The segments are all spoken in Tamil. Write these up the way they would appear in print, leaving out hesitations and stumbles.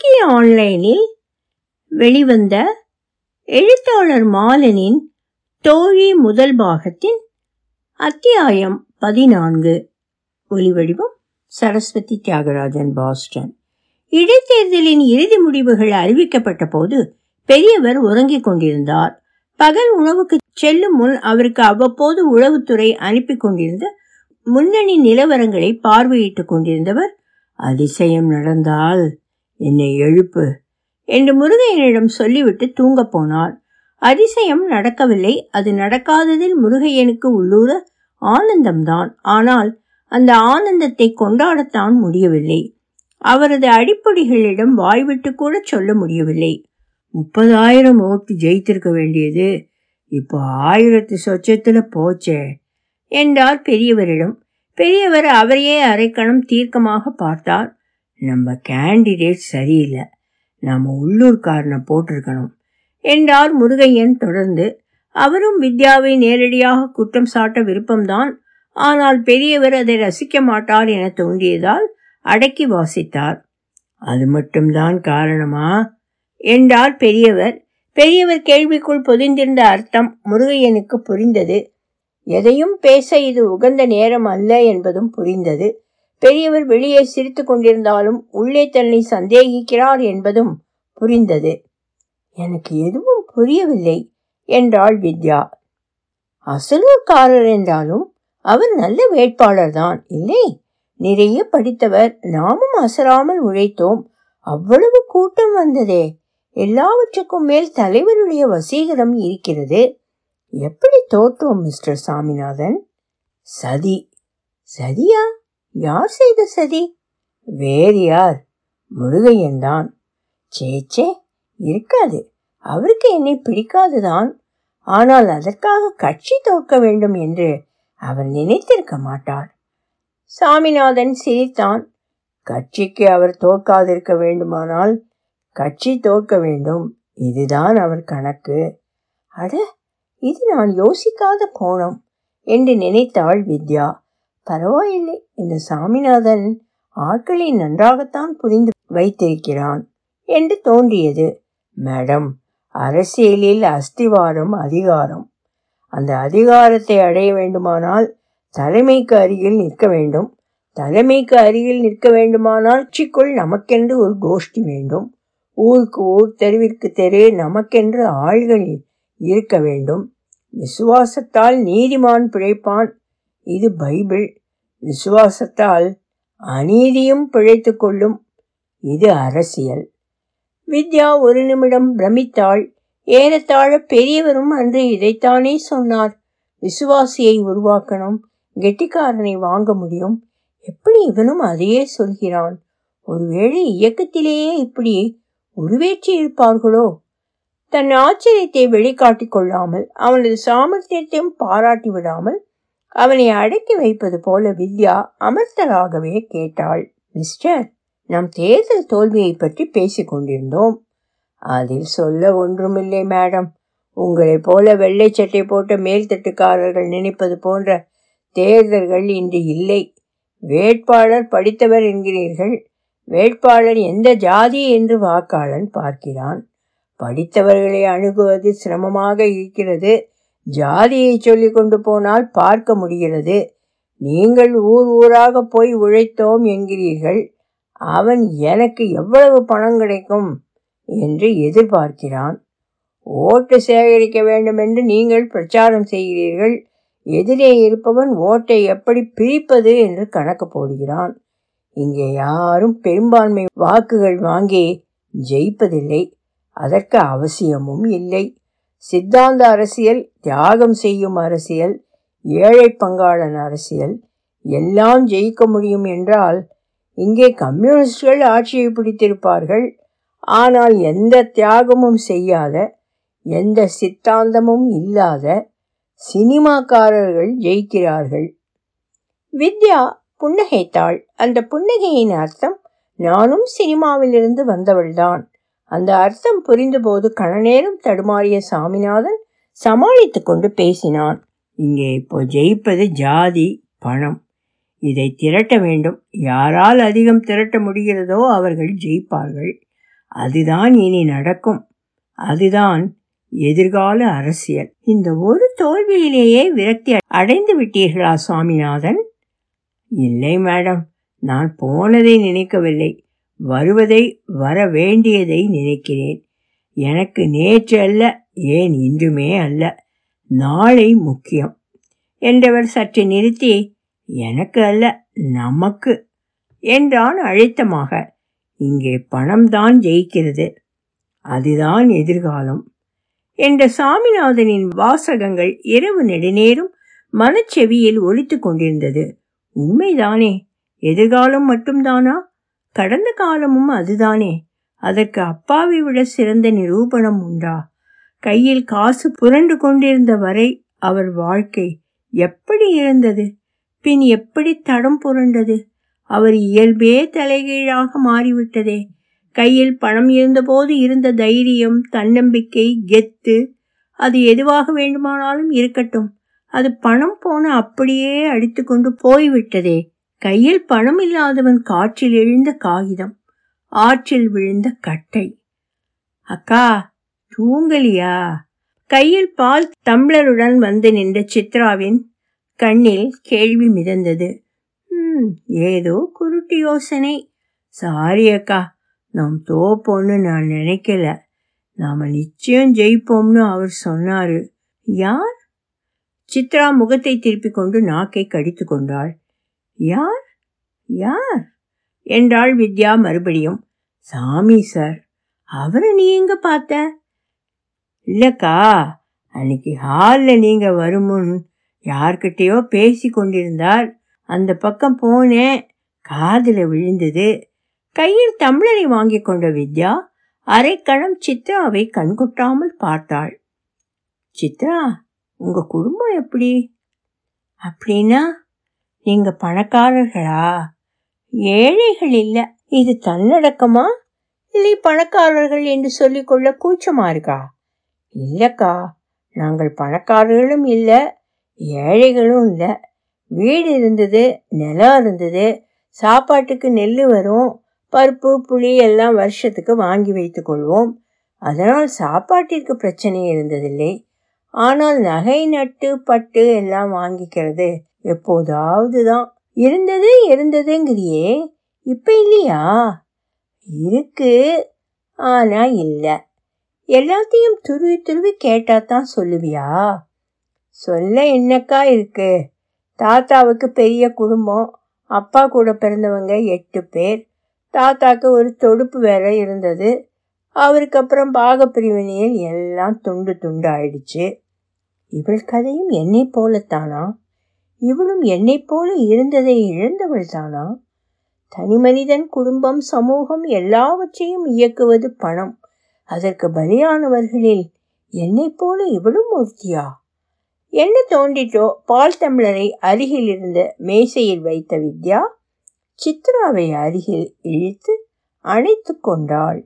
இலக்கிய ஆன்லைனில் வெளிவந்த எழுத்தாளர் மாலனின் தோழி முதல் பாகத்தின் அத்தியாயம் 14. ஒலிவடிவம் சரஸ்வதி தியாகராஜன், பாஸ்டன். இடைத்தேர்தலின் இறுதி முடிவுகள் அறிவிக்கப்பட்ட போது பெரியவர் உறங்கிக் கொண்டிருந்தார். பகல் உணவுக்கு செல்லும் முன் அவருக்கு அவ்வப்போது உளவுத்துறை அனுப்பி கொண்டிருந்த முன்னணி நிலவரங்களை பார்வையிட்டுக் கொண்டிருந்தவர், அதிசயம் நடந்தால் என்னை எழுப்பு என்று முருகையனிடம் சொல்லிவிட்டு தூங்க போனார். அதிசயம் நடக்கவில்லை. அது நடக்காததில் முருகையனுக்கு உள்ளூர ஆனந்தம்தான். ஆனால் அந்த ஆனந்தத்தை கொண்டாடத்தான் முடியவில்லை. அவரது அடிப்படைகளிடம் வாய்விட்டு கூட சொல்ல முடியவில்லை. 30,000 ஓட்டு ஜெயித்திருக்க வேண்டியது இப்போ 1,000 சொச்சத்துல போச்சே என்றார் பெரியவரிடம். பெரியவர் அவரையே அரைக்கணம் தீர்க்கமாக பார்த்தார். நம்ம கேண்டிடேட் சரியில்லை, நாம உள்ளூர்காரனை போட்டிருக்கணும் என்றார் முருகையன் தொடர்ந்து. அவரும் வித்யாவை நேரடியாக குற்றம் சாட்ட விருப்பம்தான். ஆனால் பெரியவர் அதை ரசிக்க மாட்டார் என தோன்றியதால் அடக்கி வாசித்தார். அது மட்டும்தான் காரணமா என்றார் பெரியவர். பெரியவர் கேள்விக்குள் பொதிந்திருந்த அர்த்தம் முருகையனுக்கு புரிந்தது. எதையும் பேச இது உகந்த நேரம் அல்ல என்பதும் புரிந்தது. பெரியவர் வெளியே சிரித்து கொண்டிருந்தாலும் உள்ளே தன்னை சந்தேகிக்கிறார் என்பதும் புரிந்தது. எனக்கு எதுவும் புரியவில்லை என்றாள் வித்யா. அசலூர்காரர் என்றாலும் அவர் நல்ல வேட்பாளர் தான், இல்லை? நிறைய படித்தவர். நாமும் அசராமல் உழைத்தோம். அவ்வளவு கூட்டம் வந்ததே. எல்லாவற்றுக்கும் மேல் தலைவருடைய வசீகரம் இருக்கிறது. எப்படி தோற்றோம் மிஸ்டர் சாமிநாதன்? சதி. சதியா? யார் செய்த சதி? வேறு யார், முருகையன் தான். சேச்சே, இருக்காது. அவருக்கு என்னை பிடிக்காதுதான். ஆனால் அதற்காக கட்சி தோற்க வேண்டும் என்று அவர் நினைத்திருக்க மாட்டார். சாமிநாதன் சிரித்தான். கட்சிக்கு அவர் தோற்காதிருக்க வேண்டுமானால் கட்சி தோற்க வேண்டும். இதுதான் அவர் கணக்கு. அட, இது நான் யோசிக்காத கோணம் என்று நினைத்தாள் வித்யா. பரவாயில்லை, இந்த சாமிநாதன் ஆட்களை நன்றாகத்தான் புரிந்து வைத்திருக்கிறான் என்று தோன்றியது. மேடம், அரசியலில் அஸ்திவாரம் அதிகாரம். அந்த அதிகாரத்தை அடைய வேண்டுமானால் தலைமைக்கு அருகில் நிற்க வேண்டும். தலைமைக்கு அருகில் நிற்க வேண்டுமானால் கட்சிக்குள் நமக்கென்று ஒரு கோஷ்டி வேண்டும். ஊருக்கு ஊர், தெருவிற்கு தெரு நமக்கென்று ஆள்கள் இருக்க வேண்டும். விசுவாசத்தால் நீதிமான் பிழைப்பான், இது பைபிள். விசுவாசத்தால் அநீதியும் பிழைத்து கொள்ளும், இது அரசியல். வித்யா ஒரு நிமிடம் பிரமித்தாள். ஏறத்தாழ பெரியவரும் அன்று இதைத்தானே சொன்னார். விசுவாசியை உருவாக்கணும், கெட்டிக்காரனை வாங்க முடியும். எப்படி இவனும் அதையே சொல்கிறான்? ஒருவேளை இயக்கத்திலேயே இப்படி உருவேற்றி இருப்பார்களோ? தன் ஆச்சரியத்தை வெளிக்காட்டிக் கொள்ளாமல், அவனது சாமர்த்தியத்தையும் பாராட்டி விடாமல் அவனை அடக்கி வைப்பது போல வித்யா அமர்த்தலாகவே கேட்டாள். மிஸ்டர், நாம் தேர்தல் தோல்வியை பற்றி பேசிக் கொண்டிருந்தோம். அதில் சொல்ல ஒன்றுமில்லை மேடம். உங்களை போல வெள்ளை சட்டை போட்ட மேல்தட்டுக்காரர்கள் நினைப்பது போன்ற தேர்தல்கள் இன்று இல்லை. வேட்பாளர் படித்தவர் என்கிறீர்கள். வேட்பாளர் எந்த ஜாதி என்று வாக்காளன் பார்க்கிறான். படித்தவர்களை அணுகுவது சிரமமாக இருக்கிறது. ஜாதியை சொல்லி கொண்டு போனால் பார்க்க முடிகிறது. நீங்கள் ஊர் ஊராக போய் உழைத்தோம் என்கிறீர்கள். அவன் எனக்கு எவ்வளவு பணம் கிடைக்கும் என்று எதிர்பார்க்கிறான். ஓட்டு சேகரிக்க வேண்டும் என்று நீங்கள் பிரச்சாரம் செய்கிறீர்கள். எதிரே இருப்பவன் ஓட்டை எப்படி பிரிப்பது என்று கணக்கு போடுகிறான். இங்கே யாரும் பெரும்பான்மை வாக்குகள் வாங்கி ஜெயிப்பதில்லை. அதற்கு அவசியமும் இல்லை. சித்தாந்த அரசியல், தியாகம் செய்யும் அரசியல், ஏழை பங்காளன் அரசியல், எல்லாம் ஜெயிக்க முடியும் என்றால் இங்கே கம்யூனிஸ்டுகள் ஆட்சியை பிடித்திருப்பார்கள். ஆனால் எந்த தியாகமும் செய்யாத, எந்த சித்தாந்தமும் இல்லாத சினிமாக்காரர்கள் ஜெயிக்கிறார்கள். வித்யா புன்னகைத்தாள். அந்த புன்னகையின் அர்த்தம், நானும் சினிமாவிலிருந்து வந்தவள்தான். அந்த அர்த்தம் புரிந்தபோது கணநேரம் தடுமாறிய சாமிநாதன் சமாளித்து கொண்டு பேசினான். இங்கே இப்போ ஜெயிப்பது ஜாதி, பணம். இதை திரட்ட வேண்டும். யாரால் அதிகம் திரட்ட முடிகிறதோ அவர்கள் ஜெயிப்பார்கள். அதுதான் இனி நடக்கும். அதுதான் எதிர்கால அரசியல். இந்த ஒரு தோல்வியிலேயே விரக்தி அடைந்து விட்டீர்களா சுவாமிநாதன்? இல்லை மேடம், நான் போனதை நினைக்கவில்லை, வருவதை, வர வேண்டியதை நினைக்கிறேன். எனக்கு நேற்று அல்ல, ஏன் இன்றுமே அல்ல, நாளை முக்கியம் என்றவர் சற்று நிறுத்தி, எனக்கு அல்ல நமக்கு என்றான் அழுத்தமாக. இங்கே பணம்தான் ஜெயிக்கிறது, அதுதான் எதிர்காலம் என்ற சாமிநாதனின் வாசகங்கள் இரவு நெடுநேரம் மனச்செவியில் ஒலித்து கொண்டிருந்தது. உண்மைதானே? எதிர்காலம் மட்டும்தானா? கடந்த காலமும் அதுதானே? அதற்கு அப்பாவை விட சிறந்த நிரூபணம் உண்டா? கையில் காசு புரண்டு கொண்டிருந்த வரை அவர் வாழ்க்கை எப்படி இருந்தது? பின் எப்படி தடம் புரண்டது? அவர் இயல்பே தலைகீழாக மாறிவிட்டதே. கையில் பணம் இருந்தபோது இருந்த தைரியம், தன்னம்பிக்கை, கெத்து, அது எதுவாக வேண்டுமானாலும் இருக்கட்டும், அது பணம் போன அப்படியே அடித்து கொண்டு போய்விட்டதே. கையில் பணம் இல்லாதவன் காற்றில் எழுந்த காகிதம், ஆற்றில் விழுந்த கட்டை. அக்கா தூங்கலியா? கையில் பால் தம்ளருடன் வந்து நின்ற சித்ராவின் கண்ணில் கேள்வி மிதந்தது. ஏதோ குருட்டு யோசனை. சாரி அக்கா, நாம் தோப்போம்னு நான் நினைக்கல, நாம நிச்சயம் ஜெயிப்போம்னு அவர் சொன்னாரு. யார்? சித்ரா முகத்தை திருப்பி கொண்டு நாக்கை கடித்து கொண்டாள். யார் யார் என்றாள் வித்யா மறுபடியும். சாமி சார். அவரை நீ எங்க பார்த்த? இல்லக்கா, அன்னைக்கு ஹாலில் நீங்க வருமுன் யார்கிட்டயோ பேசி கொண்டிருந்தார், அந்த பக்கம் போனேன், காதில் விழுந்தது. கையில் தம்ளரை வாங்கி கொண்ட வித்யா அரைக்கணம் சித்ராவை கண்கொட்டாமல் பார்த்தாள். சித்ரா, உங்க குடும்பம் எப்படி? அப்படின்னா நீங்க பணக்காரர்களா? ஏழைகள் இல்ல. இது தன்னடக்கமா இல்லை பணக்காரர்கள் என்று சொல்லிக்கொள்ள கூச்சமா இருக்கா? இல்லக்கா, நாங்கள் பணக்காரர்களும் இல்ல, ஏழைகளும் இல்ல. வீடு இருந்தது, நிலம் இருந்தது, சாப்பாட்டுக்கு நெல் வரும், பருப்பு புளி எல்லாம் வருஷத்துக்கு வாங்கி வைத்து கொள்வோம். அதனால் சாப்பாட்டிற்கு பிரச்சனை இருந்ததில்லை. ஆனால் நகை, நட்டு, பட்டு எல்லாம் வாங்கிக்கிறது எப்போதாவது தான் இருந்தது. இருந்ததுங்கிறியே, இப்ப இல்லையா? இருக்கு, ஆனா இல்லை. எல்லாத்தையும் துருவி துருவி கேட்டாதான் சொல்லுவியா? சொல்ல என்னக்கா இருக்கு? தாத்தாவுக்கு பெரிய குடும்பம், அப்பா கூட பிறந்தவங்க 8 பேர். தாத்தாக்கு ஒரு தொடுப்பு வேலை இருந்தது. அவருக்கு அப்புறம் பாகப்பிரிவினையில் எல்லாம் துண்டு துண்டு ஆயிடுச்சு. இவள் கதையும் என்னை போலத்தானா? இவளும் என்னை போல இருந்ததை இழந்தவள் தானா? தனி மனிதன், குடும்பம், சமூகம் எல்லாவற்றையும் இயக்குவது பணம். அதற்கு பலியானவர்களில் என்னை போல இவளும் ஒருத்தியா? என்ன தோன்றிட்டோ பால் தம்ளரை அருகில் இருந்த மேசையில் வைத்த வித்யா சித்ராவை அருகில் இழுத்து அணைத்து கொண்டாள்.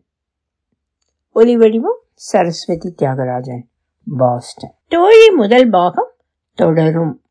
ஒலிவடிவம் சரஸ்வதி தியாகராஜன், பாஸ்டன். தோழி முதல் பாகம் தொடரும்.